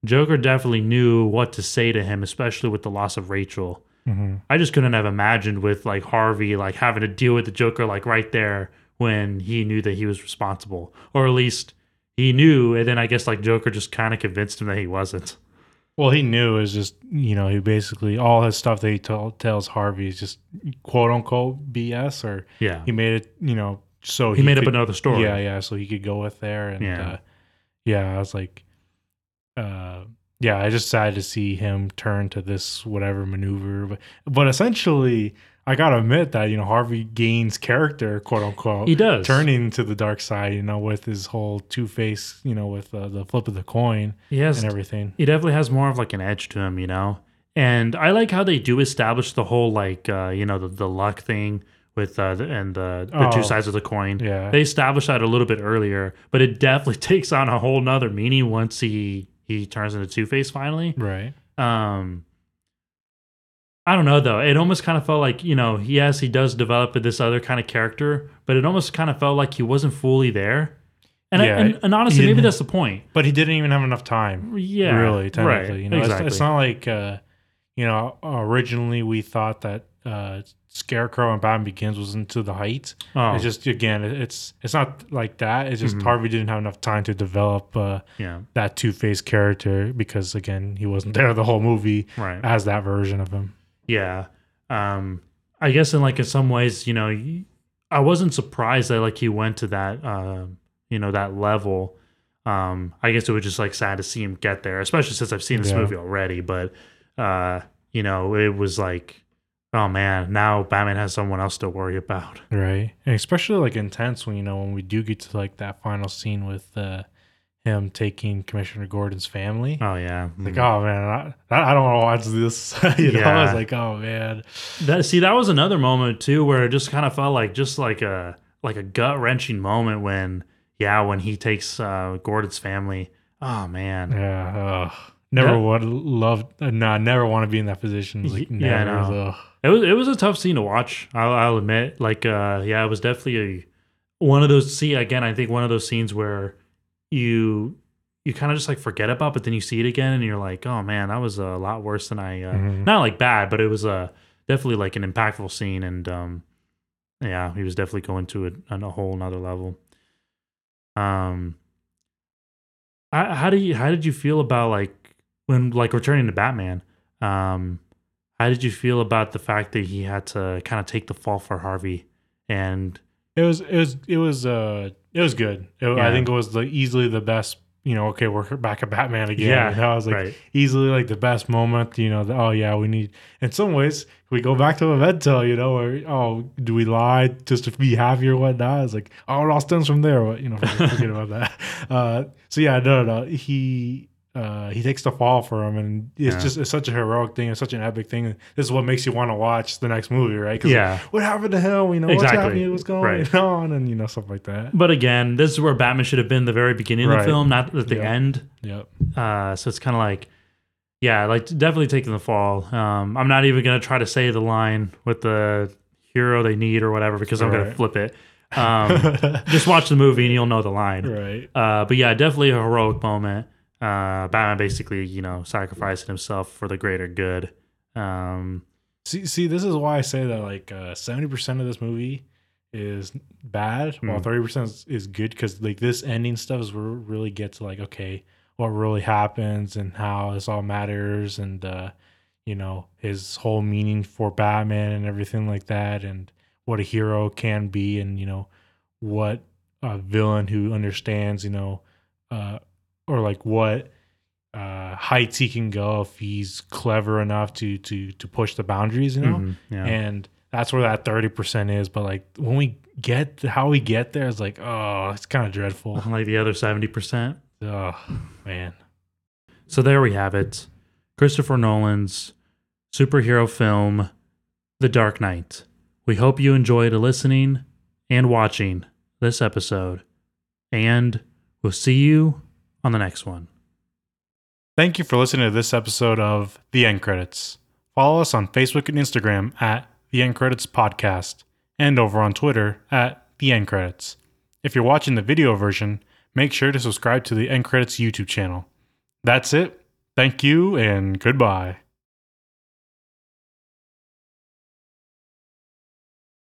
Joker definitely knew what to say to him, especially with the loss of Rachel. Mm-hmm. I just couldn't have imagined with like Harvey like having to deal with the Joker like right there when he knew that he was responsible, or at least he knew. And then I guess like Joker just kind of convinced him that he wasn't. Well, he knew. It was just, you know, he basically all his stuff that he t- tells Harvey is just quote unquote B S, or yeah, he made it. You know, so he, he made could, up another story. Yeah, yeah. So he could go with there, and yeah, uh, yeah I was like. Uh, yeah, I just decided to see him turn to this whatever maneuver, but but essentially, I gotta admit that you know Harvey gains character, quote unquote. He does, turning to the dark side, you know, with his whole Two-Face, you know, with uh, the flip of the coin, he has, and everything. He definitely has more of like an edge to him, you know. And I like how they do establish the whole like uh, you know the, the luck thing with uh, the, and the, the oh, two sides of the coin. Yeah, they established that a little bit earlier, but it definitely takes on a whole nother meaning once he. He turns into Two-Face finally. Right. Um, I don't know, though. It almost kind of felt like, you know, yes, he does develop this other kind of character, but it almost kind of felt like he wasn't fully there. And, yeah, I, and, and honestly, maybe that's the point. But he didn't even have enough time. Yeah. Really, technically. Right, you know, exactly. It's, it's not like, uh, you know, originally we thought that uh, Scarecrow and Batman Begins was into the height. Oh. It's just, again, it's it's not like that. It's just mm-hmm. Harvey didn't have enough time to develop uh, yeah. that Two-Face character because, again, he wasn't there the whole movie right. as that version of him. Yeah. Um, I guess in, like, in some ways, you know, I wasn't surprised that, like, he went to that, uh, you know, that level. Um, I guess it was just like sad to see him get there, especially since I've seen this yeah. movie already. But, uh, you know, it was like, oh man, now Batman has someone else to worry about. Right. And especially like intense when, you know, when we do get to like that final scene with uh, him taking Commissioner Gordon's family. Oh yeah. Mm-hmm. Like, oh man, I, I don't want to watch this. you yeah. know, I was like, oh man. That, see, that was another moment too, where it just kind of felt like just like a, like a gut wrenching moment when, Yeah, when he takes uh, Gordon's family. Oh man. Yeah. Ugh. Never that, would love. Uh, no, I never want to be in that position. Like, never, yeah, no. It was it was a tough scene to watch. I'll, I'll admit. Like, uh, yeah, it was definitely a, one of those. See, again, I think one of those scenes where you you kind of just like forget about, but then you see it again, and you're like, oh man, that was a lot worse than I. Uh, mm-hmm. Not like bad, but it was uh, definitely like an impactful scene, and um, yeah, he was definitely going to it on a whole another level. Um, I, how do you how did you feel about like when like returning to Batman? Um, how did you feel about the fact that he had to kind of take the fall for Harvey? And it was it was it was uh it was good. It, yeah. I think it was the easily the best. You know, okay, we're back at Batman again. Yeah, and I was like right. easily like the best moment. You know, the, oh yeah, we need. In some ways, we go back to Memento. You know, or oh, do we lie just to be happy or whatnot? It's like oh, it all stems from there. You know, forget about that. Uh, so yeah, no, no, no. He uh, he takes the fall for him, and it's yeah. just it's such a heroic thing. It's such an epic thing. This is what makes you want to watch the next movie, right? Cause yeah. Like, what happened to him? You know, exactly. What's happening? What's going right. on? And you know, stuff like that. But again, this is where Batman should have been the very beginning right. of the film, not at the yep. end. Yep. Uh, so it's kind of like, yeah, like definitely taking the fall. Um, I'm not even gonna try to say the line with the hero they need or whatever because I'm right. gonna flip it. Um, just watch the movie and you'll know the line. Right. Uh, but yeah, definitely a heroic moment. Uh, Batman basically, you know, sacrificing himself for the greater good. Um, see, see, this is why I say that like uh, seventy percent of this movie is bad, mm. while thirty percent is, is good, because like this ending stuff is where we really get to like, okay, what really happens and how this all matters, and uh, you know, his whole meaning for Batman and everything like that, and what a hero can be, and you know, what a villain who understands, you know, uh. or like what uh, heights he can go if he's clever enough to to to push the boundaries, you know. Mm-hmm, yeah. And that's where that thirty percent is. But like when we get to how we get there, it's like oh, it's kind of dreadful. Like the other seventy percent. Oh man. So there we have it, Christopher Nolan's superhero film, The Dark Knight. We hope you enjoyed listening and watching this episode, and we'll see you on the next one. Thank you for listening to this episode of The End Credits. Follow us on Facebook and Instagram at The End Credits Podcast, and over on Twitter at The End Credits. If you're watching the video version, make sure to subscribe to The End Credits YouTube channel. That's it. Thank you and goodbye.